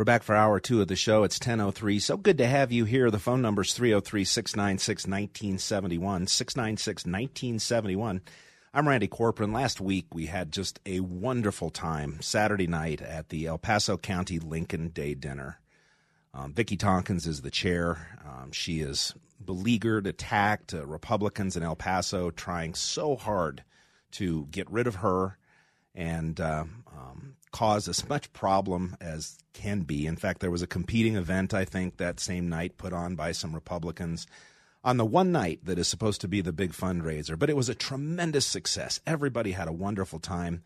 We're back for hour two of the show. It's 10:03. So good to have you here. The phone number's 303-696-1971, 696-1971. I'm Randy Corcoran. Last week we had just a wonderful time Saturday night at the El Paso County Lincoln Day Dinner. Vicky Tonkins is the chair. She is beleaguered, attacked. Republicans in El Paso trying so hard to get rid of her and cause as much problem as can be. In fact, there was a competing event, I think, that same night put on by some Republicans on the one night that is supposed to be the big fundraiser. But it was a tremendous success. Everybody had a wonderful time.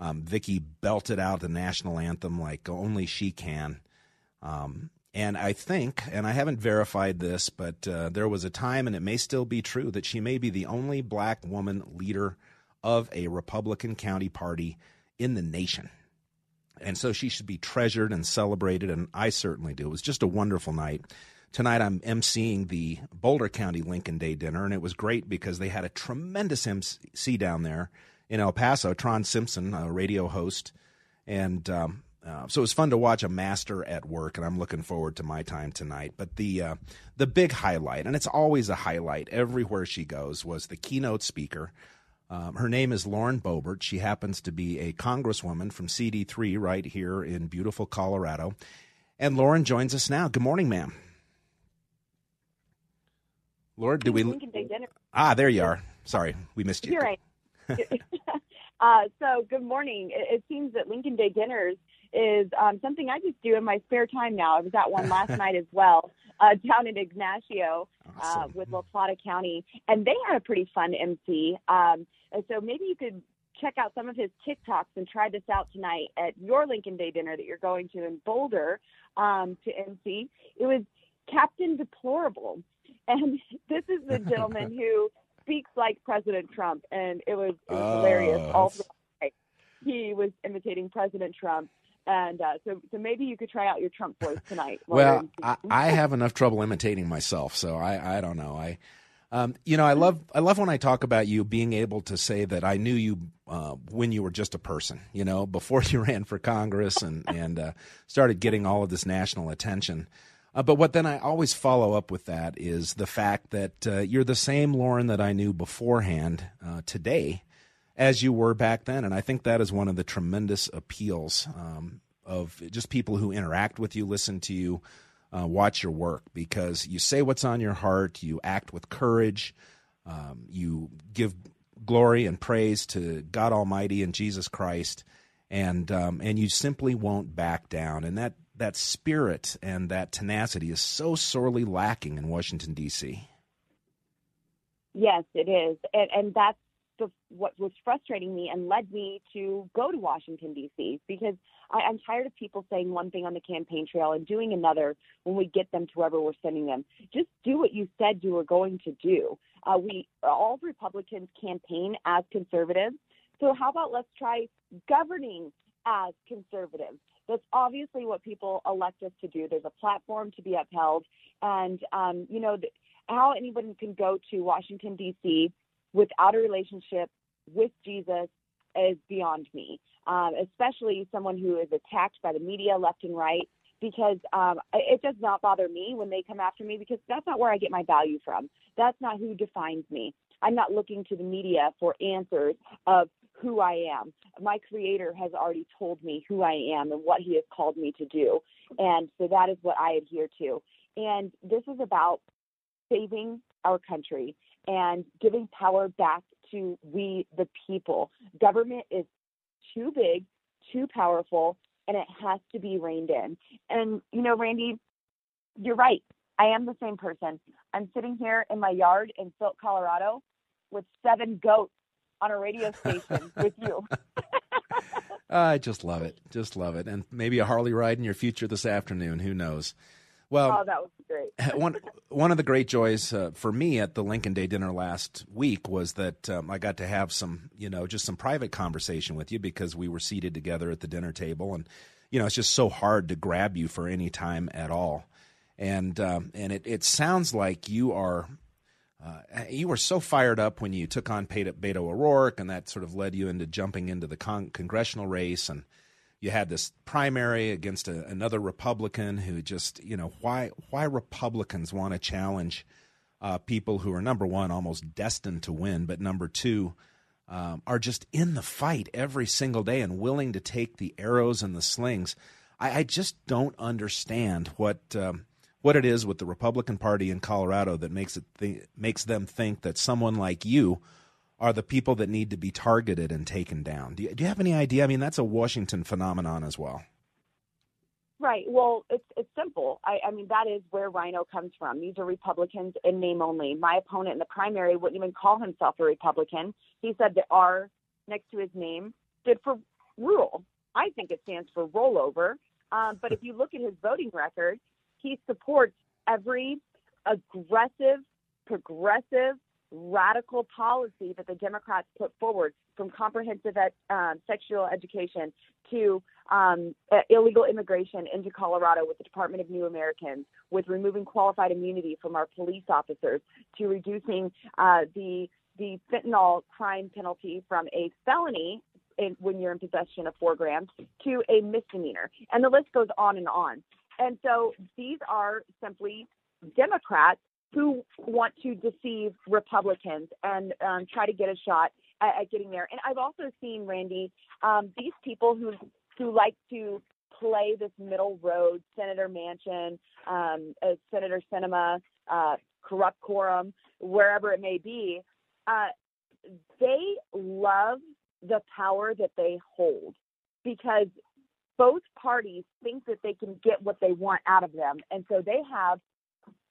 Vicky belted out the national anthem like only she can. And I think, and I haven't verified this, but there was a time, and it may still be true, that she may be the only black woman leader of a Republican county party in the nation. And so she should be treasured and celebrated, and I certainly do. It was just a wonderful night. Tonight I'm emceeing the Boulder County Lincoln Day Dinner, and it was great because they had a tremendous MC down there in El Paso, Tron Simpson, a radio host. And so it was fun to watch a master at work, and I'm looking forward to my time tonight. But the big highlight, and it's always a highlight everywhere she goes, was the keynote speaker. Her name is Lauren Boebert. She happens to be a congresswoman from CD3 right here in beautiful Colorado. And Lauren joins us now. Good morning, ma'am. Lauren, do we... Lincoln Day Dinner. Ah, there you are. Sorry, we missed you. You're right. So, good morning. It seems that Lincoln Day Dinners is something I just do in my spare time now. I was at one last night as well, down in Ignacio. Awesome. With La Plata County. And they had a pretty fun MC. So maybe you could check out some of his TikToks and try this out tonight at your Lincoln Day Dinner that you're going to in Boulder to MC. It was Captain Deplorable. And this is the gentleman who speaks like President Trump. And it was hilarious. Also, he was imitating President Trump. And so maybe you could try out your Trump voice tonight. Well, I have enough trouble imitating myself, so I don't know. I love when I talk about you being able to say that I knew you when you were just a person, you know, before you ran for Congress and started getting all of this national attention. But what then I always follow up with that is the fact that you're the same Lauren that I knew beforehand today as you were back then. And I think that is one of the tremendous appeals of just people who interact with you, listen to you, watch your work, because you say what's on your heart, you act with courage, you give glory and praise to God Almighty and Jesus Christ, and you simply won't back down. And that spirit and that tenacity is so sorely lacking in Washington, D.C. Yes, it is. And that's what was frustrating me and led me to go to Washington, D.C., because I'm tired of people saying one thing on the campaign trail and doing another when we get them to wherever we're sending them. Just do what you said you were going to do. We all Republicans campaign as conservatives. So how about let's try governing as conservatives? That's obviously what people elect us to do. There's a platform to be upheld. And, how anyone can go to Washington, D.C., without a relationship with Jesus is beyond me, especially someone who is attacked by the media left and right, because it does not bother me when they come after me, because that's not where I get my value from. That's not who defines me. I'm not looking to the media for answers of who I am. My Creator has already told me who I am and what He has called me to do. And so that is what I adhere to. And this is about saving our country and giving power back to we, the people. Government is too big, too powerful, and it has to be reined in. And, Randy, you're right. I am the same person. I'm sitting here in my yard in Silt, Colorado, with 7 goats on a radio station with you. I just love it. Just love it. And maybe a Harley ride in your future this afternoon. Who knows? Well, oh, that would be great. one of the great joys for me at the Lincoln Day dinner last week was that I got to have some, just some private conversation with you because we were seated together at the dinner table. And, it's just so hard to grab you for any time at all. And it sounds like you were so fired up when you took on Beto O'Rourke, and that sort of led you into jumping into the congressional race. And you had this primary against another Republican who just, why Republicans want to challenge people who are, number one, almost destined to win, but number two, are just in the fight every single day and willing to take the arrows and the slings. I just don't understand what it is with the Republican Party in Colorado that makes them think that someone like you are the people that need to be targeted and taken down. Do you have any idea? I mean, that's a Washington phenomenon as well. Right. Well, it's simple. I mean, that is where RINO comes from. These are Republicans in name only. My opponent in the primary wouldn't even call himself a Republican. He said the R next to his name stood for rural. I think it stands for rollover. But if you look at his voting record, he supports every aggressive, progressive, radical policy that the Democrats put forward, from comprehensive sexual education to illegal immigration into Colorado with the Department of New Americans, with removing qualified immunity from our police officers, to reducing the fentanyl crime penalty from a felony when you're in possession of 4 grams to a misdemeanor. And the list goes on and on. And so these are simply Democrats who want to deceive Republicans and try to get a shot at getting there. And I've also seen, Randy, these people who like to play this middle road, Senator Manchin, Senator Sinema, corrupt quorum, wherever it may be, they love the power that they hold, because both parties think that they can get what they want out of them. And so they have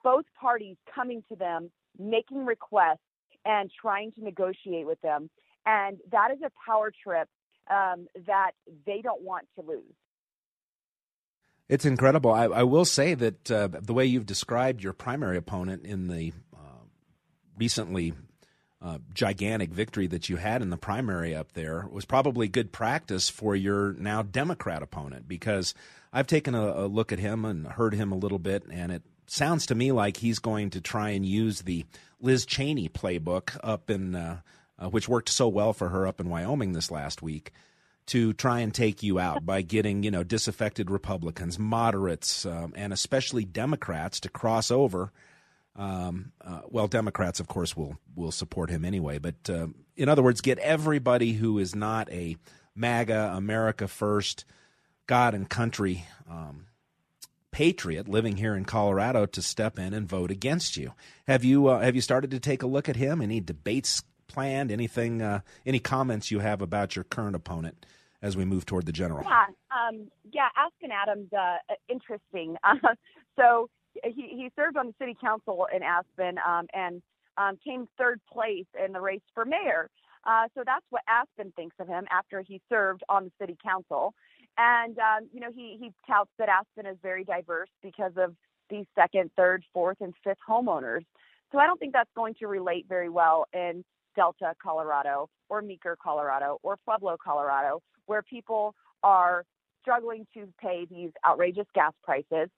both parties coming to them, making requests, and trying to negotiate with them. And that is a power trip that they don't want to lose. It's incredible. I will say that the way you've described your primary opponent in the recently gigantic victory that you had in the primary up there was probably good practice for your now Democrat opponent, because I've taken a look at him and heard him a little bit, and it sounds to me like he's going to try and use the Liz Cheney playbook up in, which worked so well for her up in Wyoming this last week, to try and take you out by getting, disaffected Republicans, moderates, and especially Democrats to cross over. Democrats, of course, will support him anyway. But in other words, get everybody who is not a MAGA, America First, God and Country patriot living here in Colorado to step in and vote against you. Have you started to take a look at him? Any debates planned? Anything? Any comments you have about your current opponent as we move toward the general? Yeah, Aspen Adams, interesting. So he served on the city council in Aspen and came third place in the race for mayor. So that's what Aspen thinks of him after he served on the city council. And, he touts that Aspen is very diverse because of the second, third, fourth, and fifth homeowners. So I don't think that's going to relate very well in Delta, Colorado, or Meeker, Colorado, or Pueblo, Colorado, where people are struggling to pay these outrageous gas prices,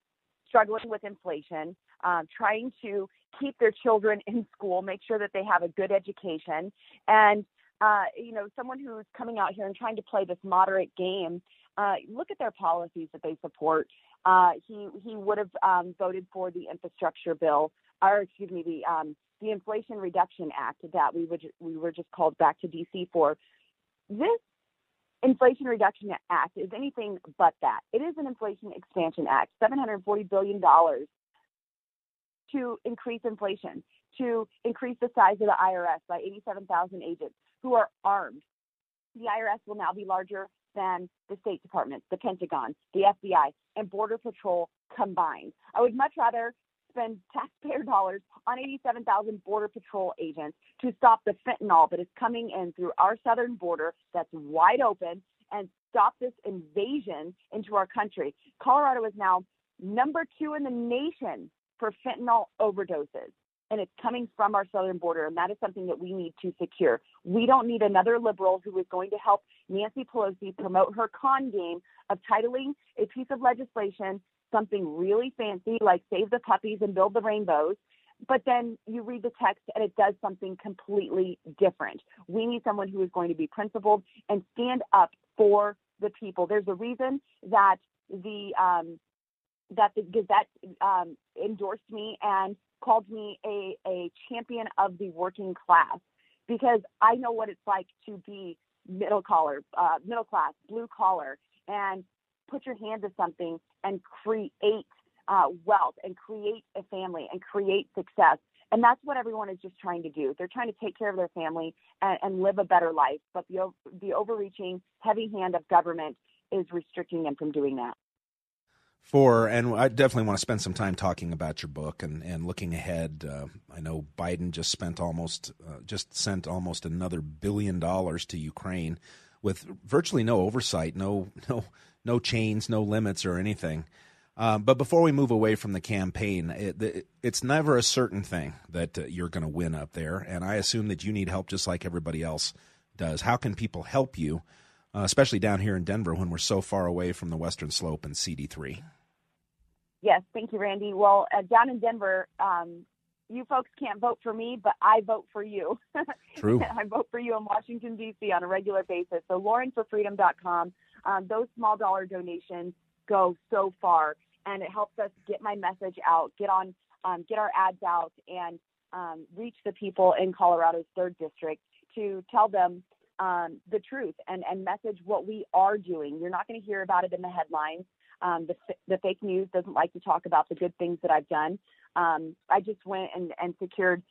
struggling with inflation, trying to keep their children in school, make sure that they have a good education. And, someone who's coming out here and trying to play this moderate game, look at their policies that they support. He would have voted for the infrastructure bill, the Inflation Reduction Act that we were just called back to D.C. for. This Inflation Reduction Act is anything but that. It is an Inflation Expansion Act, $740 billion to increase inflation, to increase the size of the IRS by 87,000 agents who are armed. The IRS will now be larger than the State Department, the Pentagon, the FBI, and Border Patrol combined. I would much rather spend taxpayer dollars on 87,000 Border Patrol agents to stop the fentanyl that is coming in through our southern border that's wide open and stop this invasion into our country. Colorado is now number 2 in the nation for fentanyl overdoses, and it's coming from our southern border, and that is something that we need to secure. We don't need another liberal who is going to help Nancy Pelosi promote her con game of titling a piece of legislation something really fancy like Save the Puppies and Build the Rainbows, but then you read the text and it does something completely different. We need someone who is going to be principled and stand up for the people. There's a reason that the Gazette endorsed me and called me a champion of the working class, because I know what it's like to be middle class, blue collar, and put your hand to something and create wealth and create a family and create success. And that's what everyone is just trying to do. They're trying to take care of their family and live a better life. But the overreaching, heavy hand of government is restricting them from doing that. And I definitely want to spend some time talking about your book and looking ahead. I know Biden just sent almost another $1 billion to Ukraine, with virtually no oversight, no chains, no limits or anything. But before we move away from the campaign, it's never a certain thing that you're going to win up there, and I assume that you need help just like everybody else does. How can people help you? Especially down here in Denver when we're so far away from the Western Slope and CD3. Yes, thank you, Randy. Well, down in Denver, you folks can't vote for me, but I vote for you. True. I vote for you in Washington, D.C. on a regular basis. So LaurenForFreedom.com, those small dollar donations go so far, and it helps us get my message out, get our ads out, and reach the people in Colorado's 3rd District to tell them the truth and message what we are doing. You're not going to hear about it in the headlines. The fake news doesn't like to talk about the good things that I've done. I just went and secured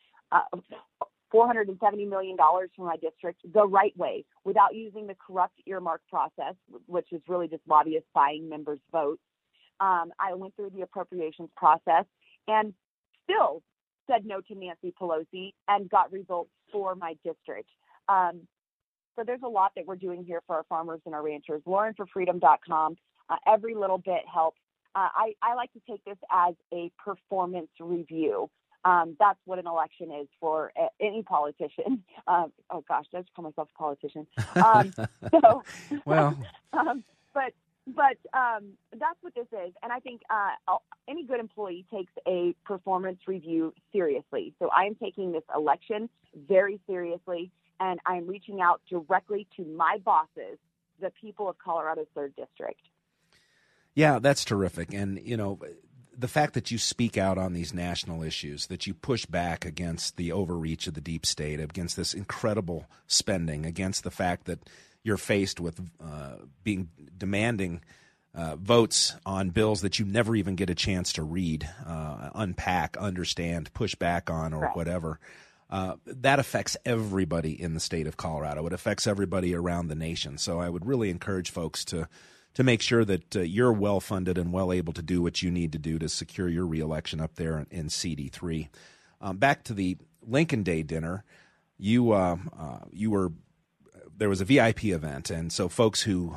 $470 million from my district the right way, without using the corrupt earmark process, which is really just lobbyists buying members' votes. I went through the appropriations process and still said no to Nancy Pelosi and got results for my district. So there's a lot that we're doing here for our farmers and our ranchers. LaurenForFreedom.com. Every little bit helps. I like to take this as a performance review. That's what an election is for any politician. Oh, gosh, I just call myself a politician. Well. But that's what this is. And I think any good employee takes a performance review seriously. So I am taking this election very seriously, and I'm reaching out directly to my bosses, the people of Colorado's 3rd District. Yeah, that's terrific. And, you know, the fact that you speak out on these national issues, that you push back against the overreach of the deep state, against this incredible spending, against the fact that you're faced with demanding votes on bills that you never even get a chance to read, unpack, understand, push back on, or whatever. That affects everybody in the state of Colorado. It affects everybody around the nation. So I would really encourage folks to make sure that you're well-funded and well-able to do what you need to do to secure your reelection up there in CD3. Back to the Lincoln Day dinner, there was a VIP event, and so folks who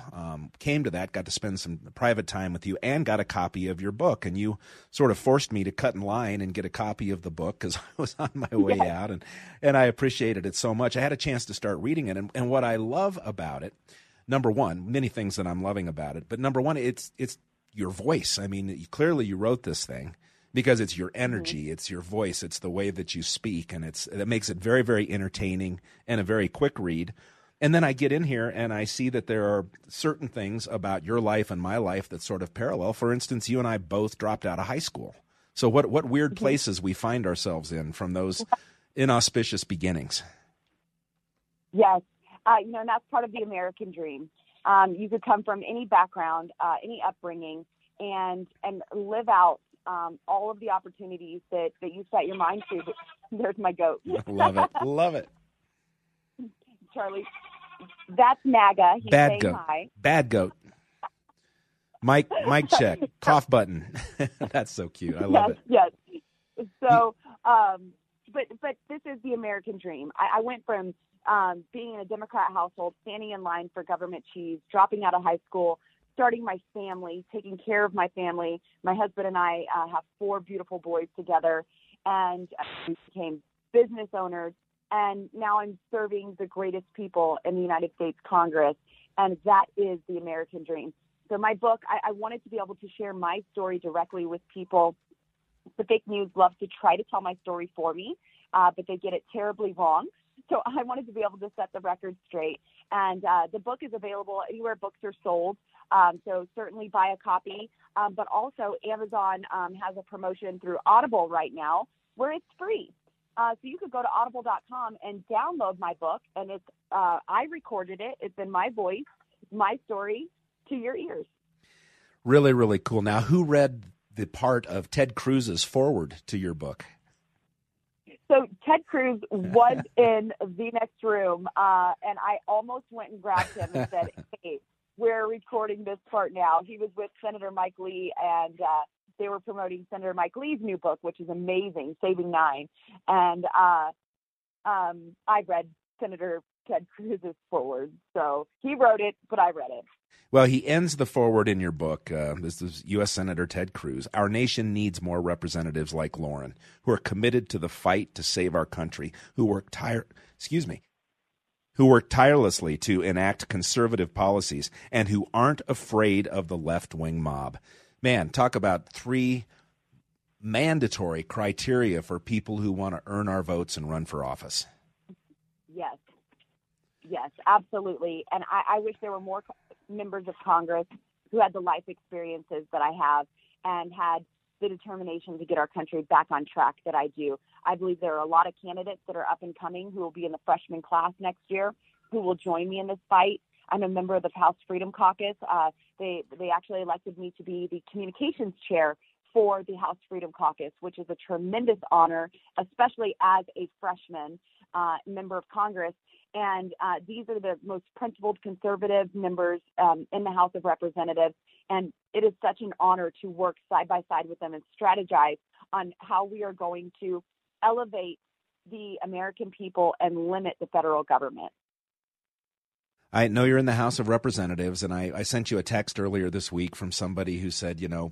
came to that got to spend some private time with you and got a copy of your book, and you sort of forced me to cut in line and get a copy of the book because I was on my way out, and I appreciated it so much. I had a chance to start reading it, and what I love about it, number one, many things that I'm loving about it, but number one, it's your voice. I mean, clearly you wrote this thing because it's your energy, it's your voice, it's the way that you speak, and that makes it very, very entertaining and a very quick read. And then I get in here and I see that there are certain things about your life and my life that sort of parallel. For instance, you and I both dropped out of high school. So what weird places we find ourselves in from those inauspicious beginnings. Yes. And that's part of the American dream. You could come from any background, any upbringing, and live out all of the opportunities that you set your mind to. There's my goat. Love it. Love it. Charlie, that's MAGA. He's bad goat. Hi. Bad goat. Mic check. Cough button. That's so cute. I love it. Yes. So, but this is the American dream. I went from being in a Democrat household, standing in line for government cheese, dropping out of high school, starting my family, taking care of my family. My husband and I have four beautiful boys together, and we became business owners. And now I'm serving the greatest people in the United States Congress, and that is the American dream. So my book, I wanted to be able to share my story directly with people. The fake news loves to try to tell my story for me, but they get it terribly wrong. So I wanted to be able to set the record straight. And the book is available anywhere books are sold. So certainly buy a copy. But also Amazon has a promotion through Audible right now where it's free. So you could go to audible.com and download my book. And it's I recorded it. It's in my voice, my story to your ears. Really, really cool. Now, who read the part of Ted Cruz's foreword to your book? So Ted Cruz was in the next room, and I almost went and grabbed him and said, hey, we're recording this part now. He was with Senator Mike Lee, and they were promoting Senator Mike Lee's new book, which is amazing, Saving Nine. And I read Senator Ted Cruz's foreword. So he wrote it, but I read it. Well, he ends the foreword in your book. This is U.S. Senator Ted Cruz. Our nation needs more representatives like Lauren, who are committed to the fight to save our country, who work tirelessly to enact conservative policies, and who aren't afraid of the left-wing mob. Man, talk about three mandatory criteria for people who want to earn our votes and run for office. Yes. Yes, absolutely. And I wish there were more members of Congress who had the life experiences that I have and had the determination to get our country back on track that I do. I believe there are a lot of candidates that are up and coming who will be in the freshman class next year who will join me in this fight. I'm a member of the House Freedom Caucus. They actually elected me to be the communications chair for the House Freedom Caucus, which is a tremendous honor, especially as a freshman member of Congress. And these are the most principled conservative members in the House of Representatives. And it is such an honor to work side by side with them and strategize on how we are going to elevate the American people and limit the federal government. I know you're in the House of Representatives, and I sent you a text earlier this week from somebody who said, you know,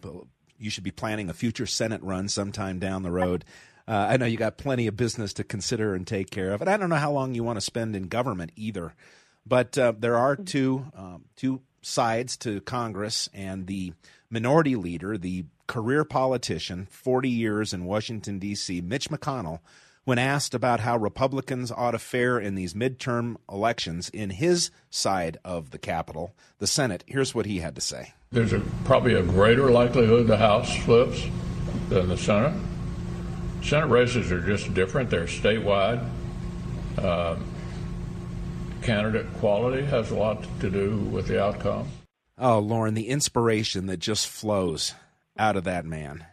you should be planning a future Senate run sometime down the road. I know you got plenty of business to consider and take care of, and I don't know how long you want to spend in government either. But there are two sides to Congress, and the minority leader, the career politician, 40 years in Washington, D.C., Mitch McConnell, when asked about how Republicans ought to fare in these midterm elections in his side of the Capitol, the Senate, here's what he had to say. There's probably a greater likelihood the House flips than the Senate. Senate races are just different. They're statewide. Candidate quality has a lot to do with the outcome. Oh, Lauren, the inspiration that just flows out of that man.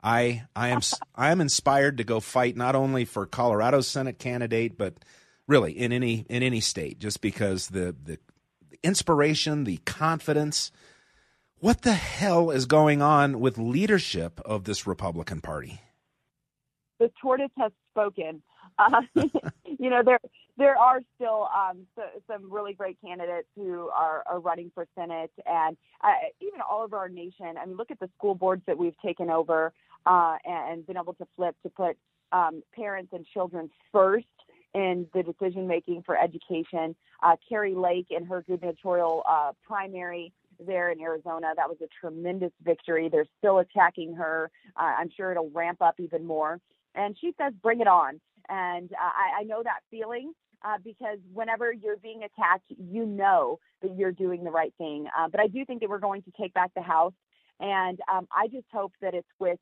I am inspired to go fight not only for Colorado's Senate candidate, but really in any state, just because the inspiration, the confidence. What the hell is going on with leadership of this Republican Party? The tortoise has spoken. You know, there are still some really great candidates who are running for Senate and even all over our nation. I mean, look at the school boards that we've taken over and been able to flip to put parents and children first in the decision-making for education. Carrie Lake in her gubernatorial primary there in Arizona, that was a tremendous victory. They're still attacking her. I'm sure it'll ramp up even more. And she says, bring it on. And I know that feeling because whenever you're being attacked, you know that you're doing the right thing. But I do think that we're going to take back the House. And I just hope that it's with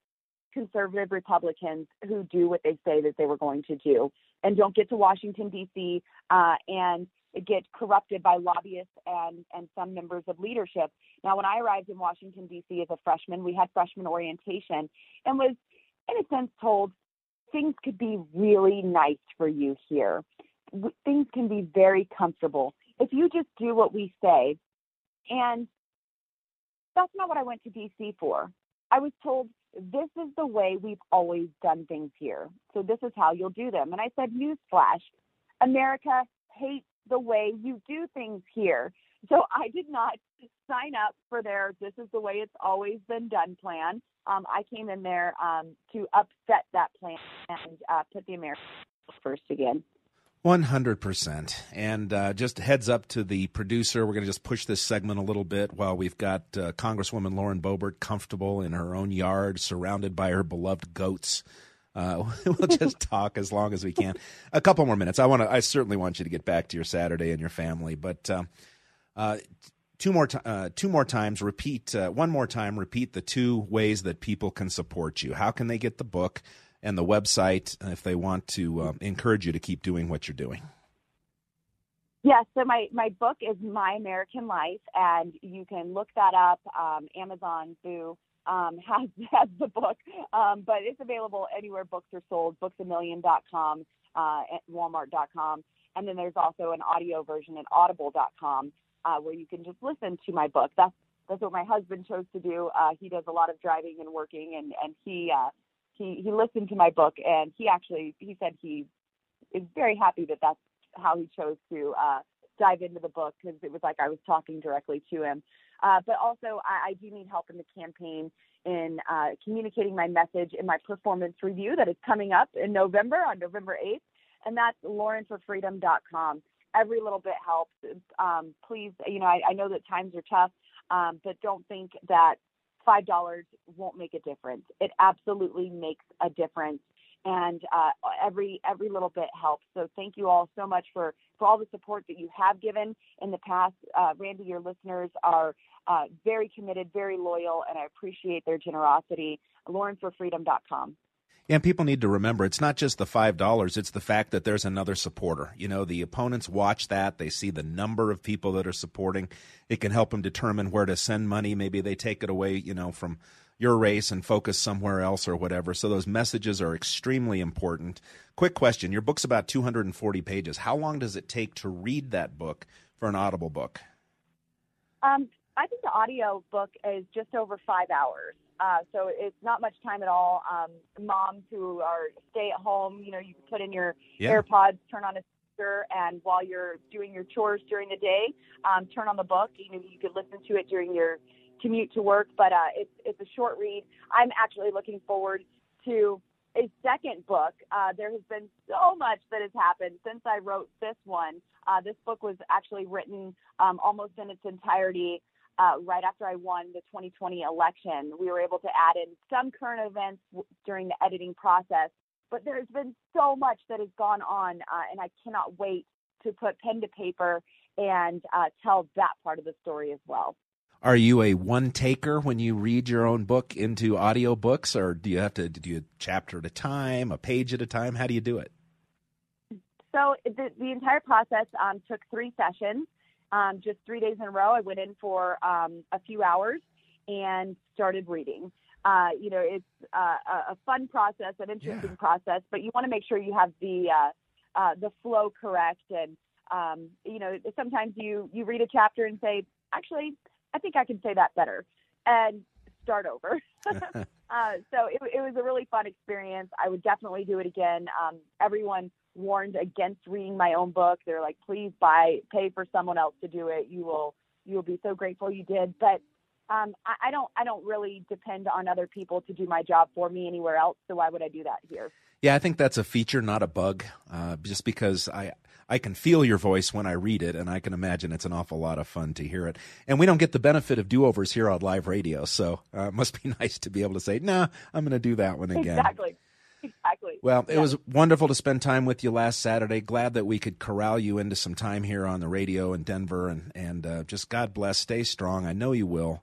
conservative Republicans who do what they say that they were going to do and don't get to Washington, D.C. And get corrupted by lobbyists and some members of leadership. Now, when I arrived in Washington, D.C. as a freshman, we had freshman orientation and was, in a sense, told, things could be really nice for you here. Things can be very comfortable if you just do what we say. And that's not what I went to D.C. for. I was told, this is the way we've always done things here. So this is how you'll do them. And I said, newsflash, America hate the way you do things here. So I did not sign up for their this is the way it's always been done plan. I came in there to upset that plan and put the Americans first again. 100%. And just heads up to the producer, we're going to just push this segment a little bit while we've got Congresswoman Lauren Boebert comfortable in her own yard, surrounded by her beloved goats. We'll just talk as long as we can. A couple more minutes. I certainly want you to get back to your Saturday and your family, but two more times. Repeat the two ways that people can support you. How can they get the book and the website if they want to encourage you to keep doing what you're doing? Yeah, so my book is My American Life, and you can look that up. Amazon, Boo, has the book, but it's available anywhere books are sold, books-a-million.com, at walmart.com. And then there's also an audio version at audible.com where you can just listen to my book. That's what my husband chose to do. He does a lot of driving and working, and he listened to my book, and he said he is very happy that that's how he chose to dive into the book, because it was like I was talking directly to him. But also, I do need help in the campaign in communicating my message in my performance review that is coming up in November, on November 8th, and that's LaurenForFreedom.com. Every little bit helps. Please, I know that times are tough, but don't think that $5 won't make a difference. It absolutely makes a difference, and every little bit helps. So thank you all so much for all the support that you have given in the past. Randy, your listeners are very committed, very loyal, and I appreciate their generosity. LaurenForFreedom.com. Yeah, and people need to remember it's not just the $5, it's the fact that there's another supporter. The opponents watch that. They see the number of people that are supporting. It can help them determine where to send money. Maybe they take it away, from your race and focus somewhere else or whatever. So those messages are extremely important. Quick question. Your book's about 240 pages. How long does it take to read that book for an Audible book? I think the audio book is just over 5 hours. So it's not much time at all. Moms who are stay at home, you can put in your AirPods, turn on a speaker, and while you're doing your chores during the day, turn on the book. You could listen to it during your commute to work, but it's a short read. I'm actually looking forward to a second book. There has been so much that has happened since I wrote this one. This book was actually written almost in its entirety right after I won the 2020 election. We were able to add in some current events during the editing process, but there's been so much that has gone on, and I cannot wait to put pen to paper and tell that part of the story as well. Are you a one-taker when you read your own book into audiobooks, or do you have to do a chapter at a time, a page at a time? How do you do it? So the entire process took 3 sessions. Just 3 days in a row, I went in for a few hours and started reading. It's a fun process, an interesting process, but you want to make sure you have the flow correct. And, sometimes you read a chapter and say, actually, I think I can say that better, and start over. So it was a really fun experience. I would definitely do it again. Everyone warned against reading my own book. They're like, please pay for someone else to do it. You will be so grateful you did. But I don't really depend on other people to do my job for me anywhere else. So why would I do that here? Yeah, I think that's a feature, not a bug, just because I can feel your voice when I read it, and I can imagine it's an awful lot of fun to hear it. And we don't get the benefit of do-overs here on live radio, so it must be nice to be able to say, nah, I'm going to do that one again. Exactly. Well, it was wonderful to spend time with you last Saturday. Glad that we could corral you into some time here on the radio in Denver, and just God bless. Stay strong. I know you will.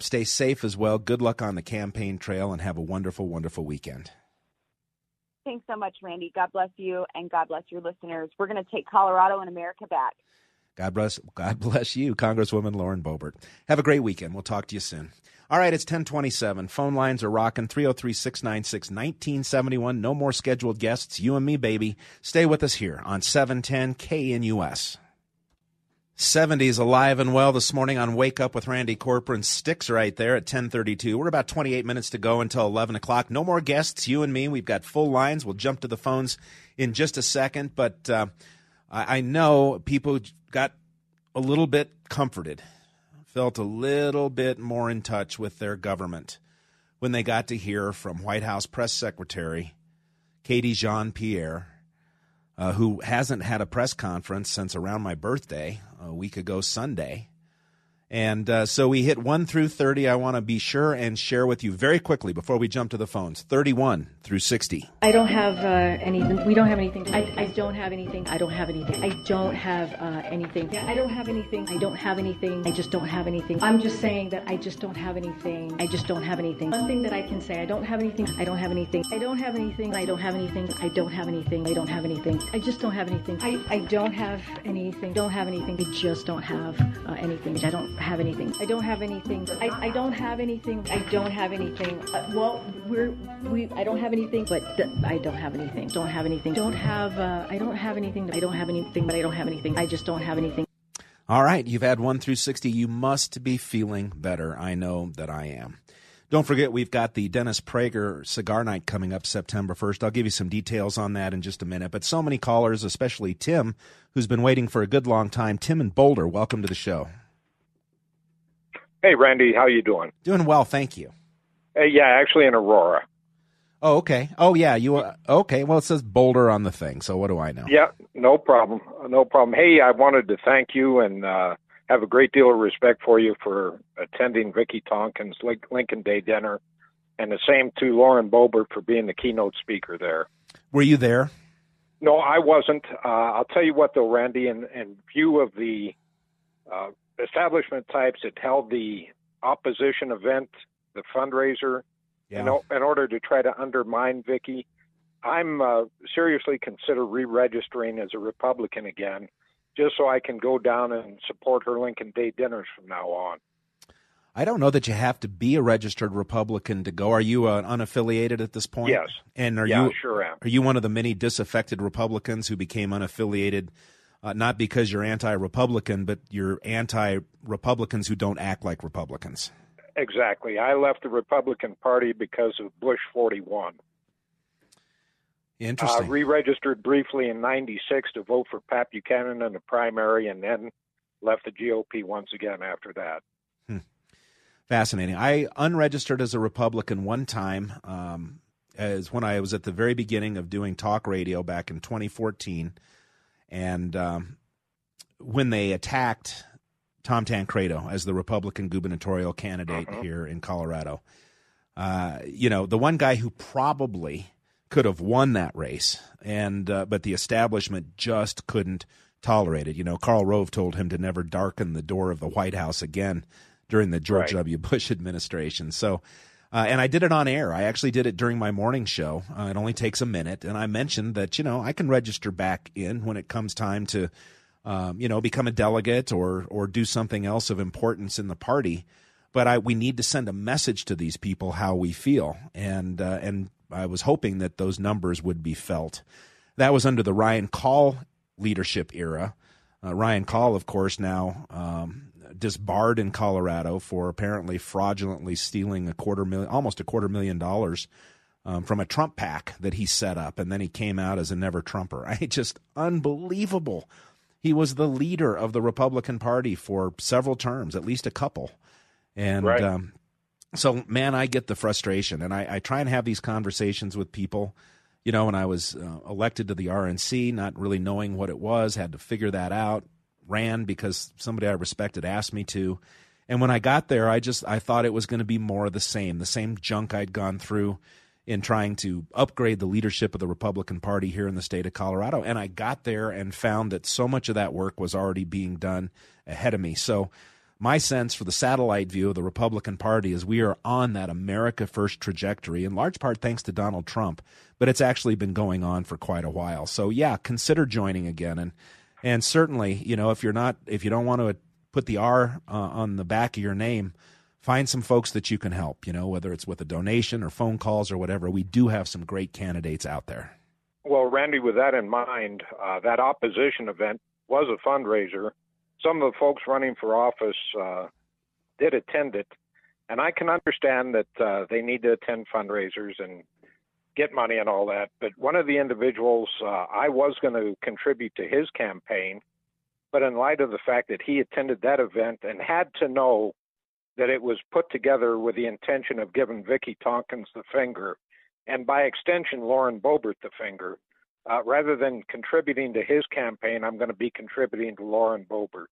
Stay safe as well. Good luck on the campaign trail, and have a wonderful, wonderful weekend. Thanks so much, Randy. God bless you, and God bless your listeners. We're going to take Colorado and America back. God bless you, Congresswoman Lauren Boebert. Have a great weekend. We'll talk to you soon. All right, it's 10:27. Phone lines are rocking, 303-696-1971. No more scheduled guests. You and me, baby. Stay with us here on 710 KNUS. 70s alive and well this morning on Wake Up with Randy Corcoran. Sticks right there at 10:32. We're about 28 minutes to go until 11 o'clock. No more guests, you and me. We've got full lines. We'll jump to the phones in just a second. But I know people got a little bit comforted, felt a little bit more in touch with their government when they got to hear from White House Press Secretary Katie Jean Pierre, who hasn't had a press conference since around my birthday, a week ago Sunday. And so we hit 1 through 30. I want to be sure and share with you very quickly before we jump to the phones, 31 through 60. I don't have anything. We don't have anything. I don't have anything. I don't have anything. I don't have anything. Yeah, I don't have anything. I don't have anything. I just don't have anything. I'm just saying that I just don't have anything. I just don't have anything. One thing that I can say, I don't have anything. I don't have anything. I don't have anything. I don't have anything. I don't have anything. I don't have anything. I just don't have anything. I don't have anything. Don't have anything. I just don't have anything. I don't have anything. I don't have anything. I don't have anything. I don't have anything. I don't have anything, but I don't have anything. Don't have anything. Don't have, I don't have anything. I don't have anything, but I don't have anything. I just don't have anything. All right. You've had 1 through 60. You must be feeling better. I know that I am. Don't forget, we've got the Dennis Prager Cigar Night coming up September 1st. I'll give you some details on that in just a minute. But so many callers, especially Tim, who's been waiting for a good long time. Tim in Boulder, welcome to the show. Hey, Randy, how you doing? Doing well, thank you. Yeah, actually in Aurora. Oh, okay. Oh, yeah, you okay. Well, it says Boulder on the thing, so what do I know? Yeah, no problem. No problem. Hey, I wanted to thank you and have a great deal of respect for you for attending Vicky Tonkins' Lincoln Day Dinner, and the same to Lauren Boebert for being the keynote speaker there. Were you there? No, I wasn't. I'll tell you what, though, Randy, in view of the establishment types that held the opposition event, the fundraiser, in order to try to undermine Vicky, I'm seriously consider re-registering as a Republican again, just so I can go down and support her Lincoln Day dinners from now on. I don't know that you have to be a registered Republican to go. Are you unaffiliated at this point? Yes. And you sure am. Are you one of the many disaffected Republicans who became unaffiliated? Not because you're anti-Republican, but you're anti-Republicans who don't act like Republicans. Exactly. I left the Republican Party because of Bush 41. Interesting. I re-registered briefly in 96 to vote for Pat Buchanan in the primary and then left the GOP once again after that. Fascinating. I unregistered as a Republican one time as when I was at the very beginning of doing talk radio back in 2014. And when they attacked Tom Tancredo as the Republican gubernatorial candidate here in Colorado, the one guy who probably could have won that race, and but the establishment just couldn't tolerate it. You know, Karl Rove told him to never darken the door of the White House again during the George W. Bush administration. So, and I did it on air. I actually did it during my morning show. It only takes a minute. And I mentioned that, I can register back in when it comes time to, become a delegate or do something else of importance in the party. But we need to send a message to these people how we feel. And I was hoping that those numbers would be felt. That was under the Ryan Call leadership era. Ryan Call, of course, now disbarred in Colorado for apparently fraudulently stealing almost a quarter million dollars from a Trump PAC that he set up, and then he came out as a never Trumper. Just unbelievable. He was the leader of the Republican Party for several terms, at least a couple. And so, man, I get the frustration, and I try and have these conversations with people. When I was elected to the RNC, not really knowing what it was, had to figure that out. Ran because somebody I respected asked me to. And when I got there, I thought it was going to be more of the same junk I'd gone through in trying to upgrade the leadership of the Republican Party here in the state of Colorado. And I got there and found that so much of that work was already being done ahead of me. So my sense for the satellite view of the Republican Party is we are on that America First trajectory, in large part thanks to Donald Trump, but it's actually been going on for quite a while. So yeah, consider joining again. And certainly, if you don't want to put the R on the back of your name, find some folks that you can help, whether it's with a donation or phone calls or whatever. We do have some great candidates out there. Well, Randy, with that in mind, that opposition event was a fundraiser. Some of the folks running for office did attend it, and I can understand that they need to attend fundraisers and get money and all that. But one of the individuals, I was going to contribute to his campaign, but in light of the fact that he attended that event and had to know that it was put together with the intention of giving Vicky Tonkins the finger, and by extension, Lauren Boebert the finger, rather than contributing to his campaign, I'm going to be contributing to Lauren Boebert's.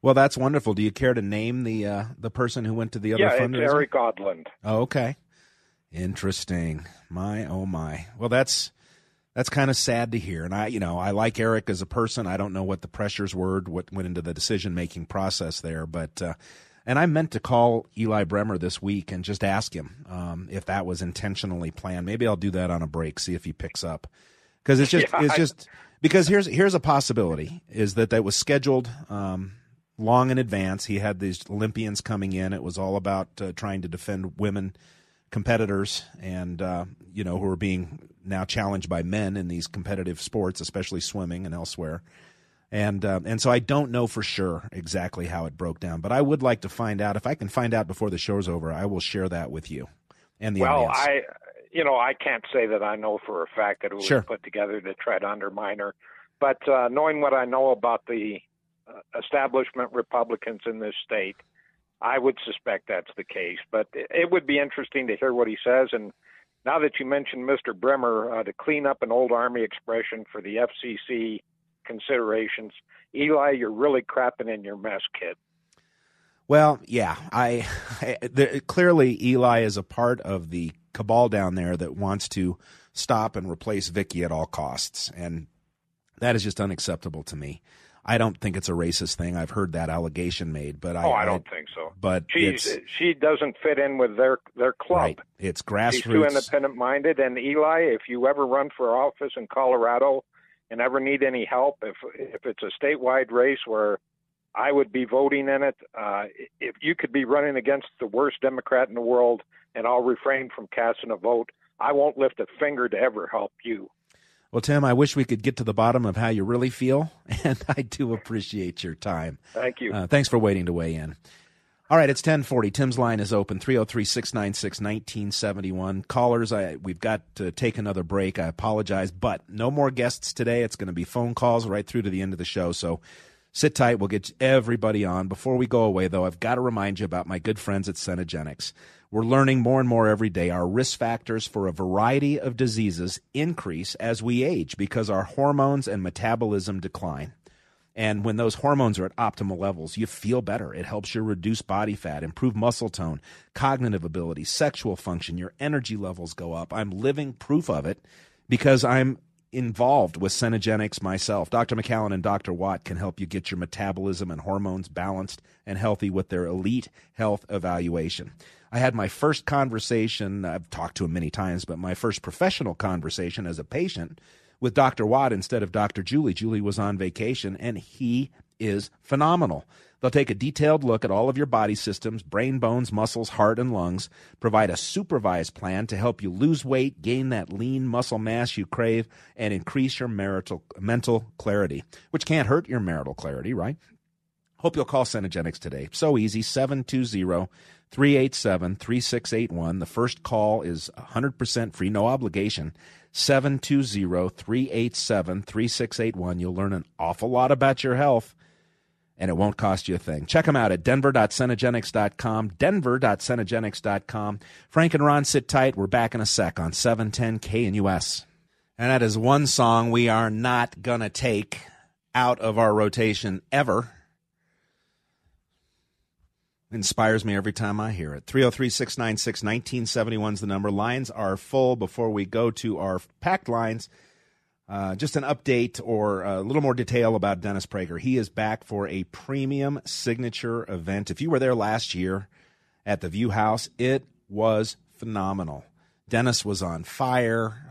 Well, that's wonderful. Do you care to name the person who went to the other fundraiser? Yeah, it's Eric Odland. Oh, okay. Interesting. My, oh my. Well, that's kind of sad to hear. And I like Eric as a person. I don't know what the pressures were, what went into the decision-making process there, but and I meant to call Eli Bremer this week and just ask him if that was intentionally planned. Maybe I'll do that on a break, see if he picks up. Because because here's a possibility, is that was scheduled long in advance. He had these Olympians coming in. It was all about trying to defend women competitors and, who are being now challenged by men in these competitive sports, especially swimming and elsewhere. And so I don't know for sure exactly how it broke down, but I would like to find out. If I can find out before the show's over, I will share that with you and the audience. Well, I can't say that I know for a fact that it was put together to try to undermine her, but knowing what I know about the establishment Republicans in this state, I would suspect that's the case. But it would be interesting to hear what he says. And now that you mentioned Mr. Bremer, to clean up an old Army expression for the FCC considerations, Eli, you're really crapping in your mess, kid. Well, yeah, clearly Eli is a part of the cabal down there that wants to stop and replace Vicky at all costs, and that is just unacceptable to me. I don't think it's a racist thing. I've heard that allegation made, but I don't think so. But she doesn't fit in with their club. Right. It's grassroots. She's too independent-minded. And Eli, if you ever run for office in Colorado and ever need any help, if it's a statewide race where I would be voting in it, if you could be running against the worst Democrat in the world, and I'll refrain from casting a vote, I won't lift a finger to ever help you. Well, Tim, I wish we could get to the bottom of how you really feel, and I do appreciate your time. Thank you. Thanks for waiting to weigh in. All right, it's 10:40. Tim's line is open, 303-696-1971. Callers, we've got to take another break. I apologize, but no more guests today. It's going to be phone calls right through to the end of the show, so sit tight. We'll get everybody on. Before we go away, though, I've got to remind you about my good friends at Cenegenics. We're learning more and more every day. Our risk factors for a variety of diseases increase as we age because our hormones and metabolism decline. And when those hormones are at optimal levels, you feel better. It helps you reduce body fat, improve muscle tone, cognitive ability, sexual function. Your energy levels go up. I'm living proof of it because I'm involved with Cenegenics myself. Dr. McCallan and Dr. Watt can help you get your metabolism and hormones balanced and healthy with their elite health evaluation. I had my first conversation, I've talked to him many times, but my first professional conversation as a patient with Dr. Watt instead of Dr. Julie. Julie was on vacation, and he is phenomenal. They'll take a detailed look at all of your body systems, brain, bones, muscles, heart, and lungs, provide a supervised plan to help you lose weight, gain that lean muscle mass you crave, and increase your mental clarity, which can't hurt your marital clarity, right? Hope you'll call Cenegenics today. So easy, 720-387-3681. The first call is 100% free, no obligation. 720-387-3681. You'll learn an awful lot about your health, and it won't cost you a thing. Check them out at denver.cenegenics.com, denver.cenegenics.com. Frank and Ron, sit tight. We're back in a sec on 710 KNUS. And that is one song we are not going to take out of our rotation ever. Inspires me every time I hear it. 303-696-1971 is the number. Lines are full. Before we go to our packed lines, just an update or a little more detail about Dennis Prager. He is back for a premium signature event. If you were there last year at the View House, it was phenomenal. Dennis was on fire.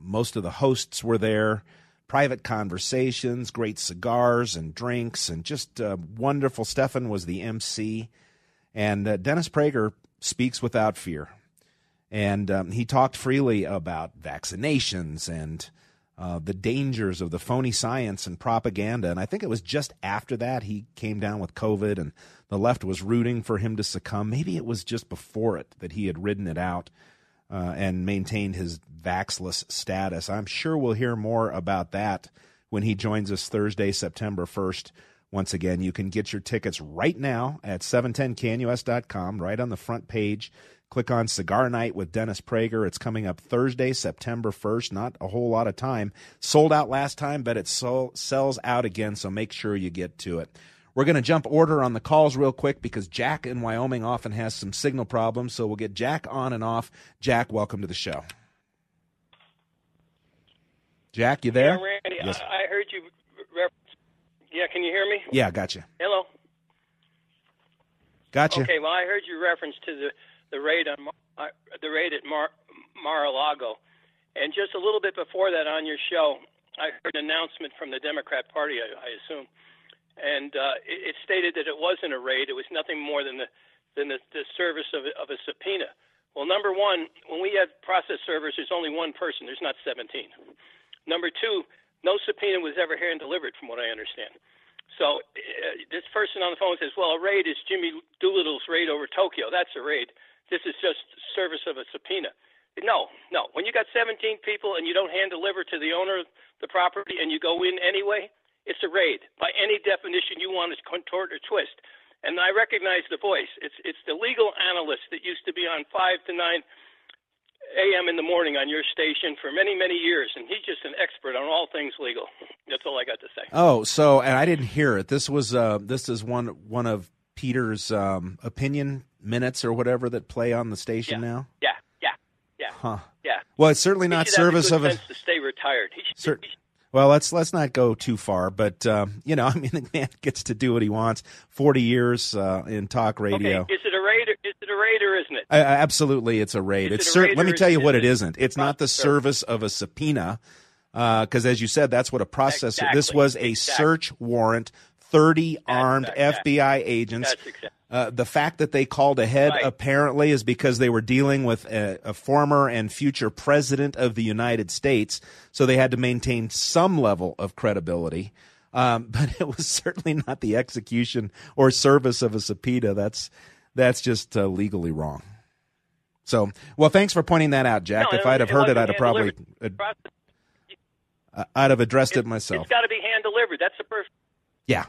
Most of the hosts were there. Private conversations, great cigars and drinks, and just wonderful. Stefan was the MC. And Dennis Prager speaks without fear. And he talked freely about vaccinations and the dangers of the phony science and propaganda. And I think it was just after that he came down with COVID and the left was rooting for him to succumb. Maybe it was just before it that he had ridden it out. and maintained his vaxless status. I'm sure we'll hear more about that when he joins us Thursday, September 1st. Once again, you can get your tickets right now at 710KNUS.com, right on the front page. Click on Cigar Night with Dennis Prager. It's coming up Thursday, September 1st. Not a whole lot of time. Sold out last time, but it sells out again, so make sure you get to it. We're going to jump order on the calls real quick because Jack in Wyoming often has some signal problems, so we'll get Jack on and off. Jack, welcome to the show. Jack, you there? Yeah, Randy, yes. I heard you. Yeah, can you hear me? Yeah, gotcha. Hello. Gotcha. Okay, well, I heard your reference to the raid on the raid at Mar-a-Lago, and just a little bit before that on your show, I heard an announcement from the Democrat Party, I assume, and it stated that it wasn't a raid; it was nothing more than the service of a subpoena. Well, number one, when we have process servers, there's only one person. There's not 17. Number two, no subpoena was ever hand delivered, from what I understand. So this person on the phone says, "Well, a raid is Jimmy Doolittle's raid over Tokyo. That's a raid. This is just service of a subpoena." No, no. When you got 17 people and you don't hand deliver to the owner of the property and you go in anyway, it's a raid by any definition you want to contort or twist. And I recognize the voice. It's the legal analyst that used to be on 5 to 9 a.m. in the morning on your station for many, many years, and he's just an expert on all things legal. That's all I got to say. Oh, so, and I didn't hear it. This was this is one of Peter's opinion minutes or whatever that play on the station now. Yeah. Huh. Yeah. Well, it's certainly not service of a. To stay retired. Well, let's not go too far, but you know, I mean, the man gets to do what he wants. 40 years in talk radio. Okay. Is it a raid? Is it a raid or isn't it? Absolutely, it's a raid. Let me tell you what it isn't. It's not the service of a subpoena, because as you said, that's what a process. Exactly. This was a search warrant. 30 armed FBI agents. The fact that they called ahead apparently is because they were dealing with a former and future president of the United States, so they had to maintain some level of credibility. But it was certainly not the execution or service of a subpoena. That's just legally wrong. So, well, thanks for pointing that out, Jack. No, if I'd have heard it, I'd have probably I'd have addressed it myself. It's got to be hand delivered. That's the perfect. Yeah,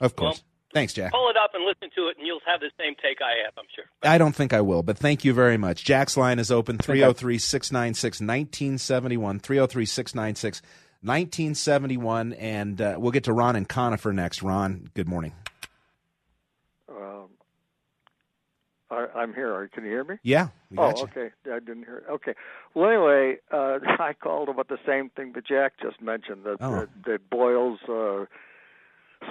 of course. Well, thanks, Jack. Pull it up and listen to it, and you'll have the same take I have, I'm sure. I don't think I will, but thank you very much. Jack's line is open, 303-696-1971, 303-696-1971, and we'll get to Ron and Conifer next. Ron, good morning. I'm here. Can you hear me? Yeah. Okay. I didn't hear it. Okay. Well, anyway, I called about the same thing that Jack just mentioned, that Boyle's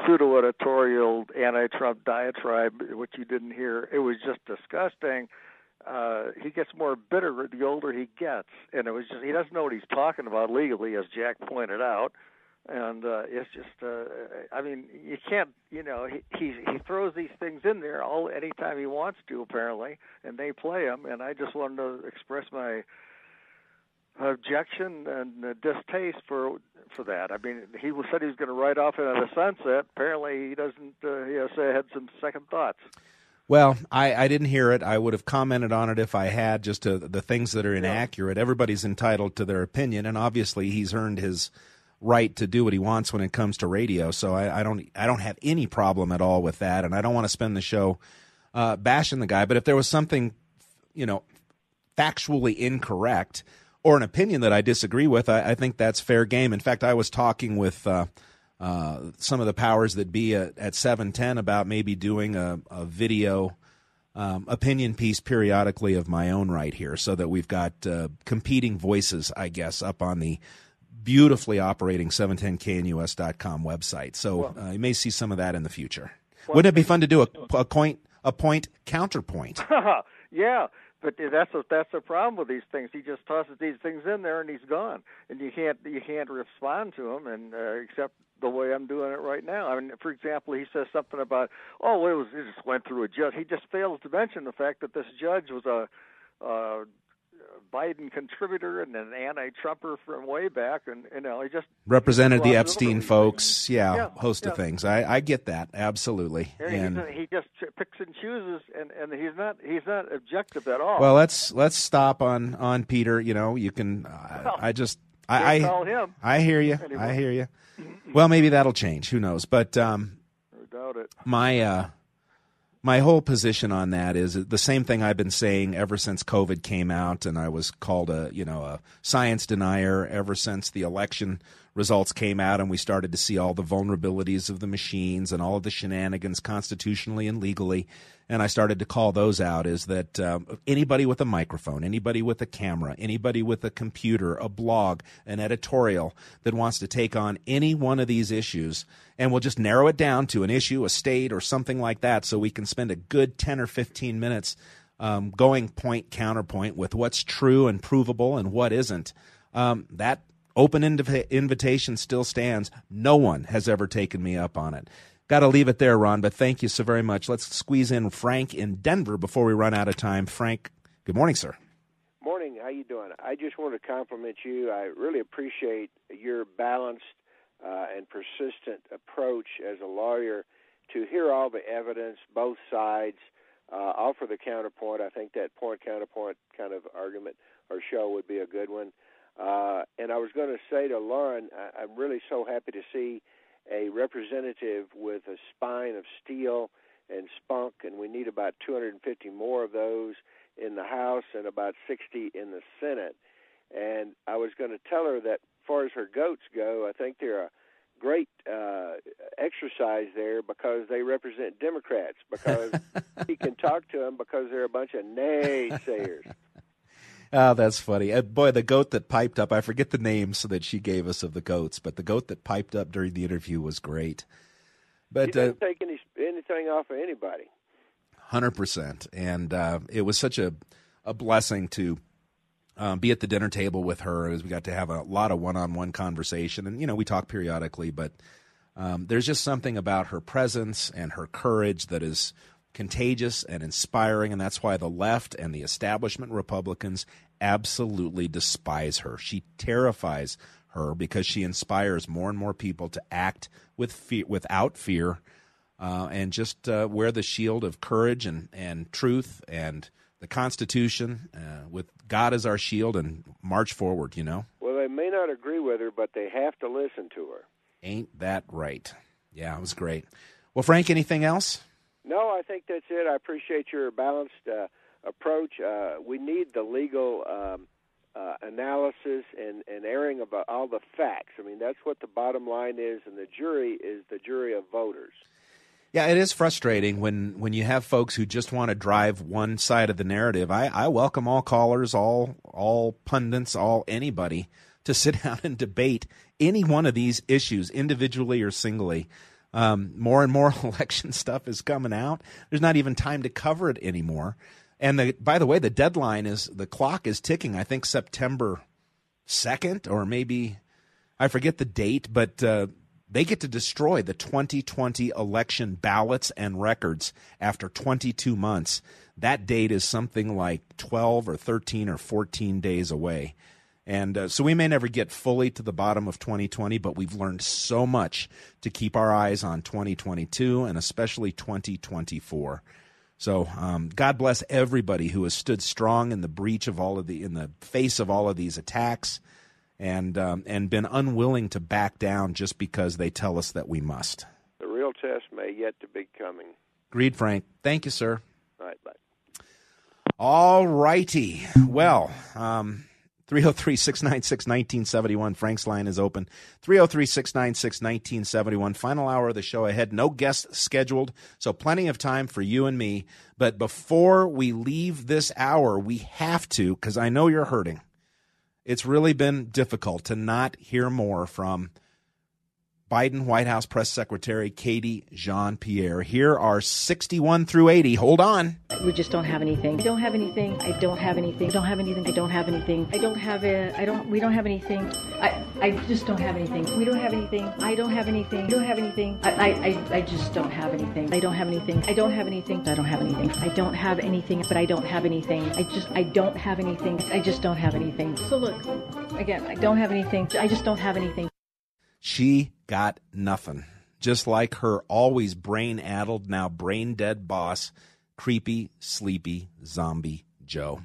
pseudo-editorial anti-Trump diatribe, which you didn't hear. It was just disgusting. He gets more bitter the older he gets, and it was just he doesn't know what he's talking about legally, as Jack pointed out. And it's just, I mean, you can't, you know, he throws these things in there anytime he wants to, apparently, and they play them. And I just wanted to express my objection and distaste for that. I mean, he said he was going to ride off into the sunset. Apparently, he doesn't. He had some second thoughts. Well, I didn't hear it. I would have commented on it if I had. Just the things that are inaccurate. Yeah. Everybody's entitled to their opinion, and obviously, he's earned his right to do what he wants when it comes to radio. So I don't have any problem at all with that, and I don't want to spend the show bashing the guy. But if there was something, you know, factually incorrect, or an opinion that I disagree with, I think that's fair game. In fact, I was talking with some of the powers that be at 710 about maybe doing a video opinion piece periodically of my own right here, so that we've got competing voices, I guess, up on the beautifully operating 710KNUS.com website. So you may see some of that in the future. Well, wouldn't it be fun to do a point counterpoint? Yeah. But that's the problem with these things. He just tosses these things in there, and he's gone. And you can't respond to him, and except the way I'm doing it right now. I mean, for example, he says something about, it just went through a judge. He just fails to mention the fact that this judge was a Biden contributor and an anti-Trumper from way back, and you know, he just represented the Epstein folks. Yeah, host of things. I get that absolutely. And he just picks and chooses, and he's not objective at all. Well, let's stop on Peter. You know, you can. I call him. I hear you. Anyway. I hear you. Well, maybe that'll change. Who knows? But I doubt it. My whole position on that is the same thing I've been saying ever since COVID came out, and I was called a science denier ever since the election results came out, and we started to see all the vulnerabilities of the machines and all of the shenanigans constitutionally and legally. And I started to call those out, is that anybody with a microphone, anybody with a camera, anybody with a computer, a blog, an editorial that wants to take on any one of these issues, and we'll just narrow it down to an issue, a state, or something like that, so we can spend a good 10 or 15 minutes going point, counterpoint with what's true and provable and what isn't, that open invitation still stands. No one has ever taken me up on it. Got to leave it there, Ron, but thank you so very much. Let's squeeze in Frank in Denver before we run out of time. Frank, good morning, sir. Morning. How you doing? I just want to compliment you. I really appreciate your balanced and persistent approach as a lawyer to hear all the evidence, both sides, offer the counterpoint. I think that point-counterpoint kind of argument or show would be a good one. And I was going to say to Lauren, I'm really so happy to see a representative with a spine of steel and spunk, and we need about 250 more of those in the House and about 60 in the Senate. And I was going to tell her that as far as her goats go, I think they're a great exercise there because they represent Democrats, because he can talk to them because they're a bunch of naysayers. Oh, that's funny. Boy, the goat that piped up, I forget the name so that she gave us of the goats, but the goat that piped up during the interview was great. But, he didn't take anything off of anybody. 100%. And it was such a blessing to be at the dinner table with her, as we got to have a lot of one-on-one conversation. And, you know, we talk periodically, but there's just something about her presence and her courage that is contagious and inspiring, and that's why the left and the establishment Republicans absolutely despise her. She terrifies her because she inspires more and more people to act with without fear and just wear the shield of courage and truth and the Constitution with God as our shield and march forward, you know? Well, they may not agree with her, but they have to listen to her. Ain't that right? Yeah, it was great. Well, Frank, anything else? No, I think that's it. I appreciate your balanced approach. We need the legal analysis and airing of all the facts. I mean, that's what the bottom line is, and the jury is the jury of voters. Yeah, it is frustrating when you have folks who just want to drive one side of the narrative. I welcome all callers, all pundits, all anybody to sit down and debate any one of these issues individually or singly. More and more election stuff is coming out. There's not even time to cover it anymore. And by the way, the deadline is, the clock is ticking. I think September 2nd, or maybe, I forget the date, but they get to destroy the 2020 election ballots and records after 22 months. That date is something like 12 or 13 or 14 days away. And so we may never get fully to the bottom of 2020, but we've learned so much to keep our eyes on 2022 and especially 2024. So God bless everybody who has stood strong in the breach of all of the, in the face of all of these attacks, and been unwilling to back down just because they tell us that we must. The real test may yet to be coming. Agreed, Frank. Thank you, sir. All right, bye. All righty. Well. 303-696-1971. Frank's line is open. 303-696-1971. Final hour of the show ahead. No guests scheduled, so plenty of time for you and me. But before we leave this hour, we have to, because I know you're hurting. It's really been difficult to not hear more from Biden White House Press Secretary Katie Jean Pierre. Here are 61 through 80. Hold on. We just don't have anything. I don't have anything. I don't have anything. I don't have anything. I don't have anything. I don't have it. I don't. We don't have anything. I just don't have anything. We don't have anything. I don't have anything. I don't have anything. I just don't have anything. I don't have anything. I don't have anything. I don't have anything. I don't have anything. But I don't have anything. I don't have anything. I just don't have anything. So look, again, I don't have anything. I just don't have anything. She got nothing. just like her always brain-addled, now brain-dead boss, creepy, sleepy, zombie Joe.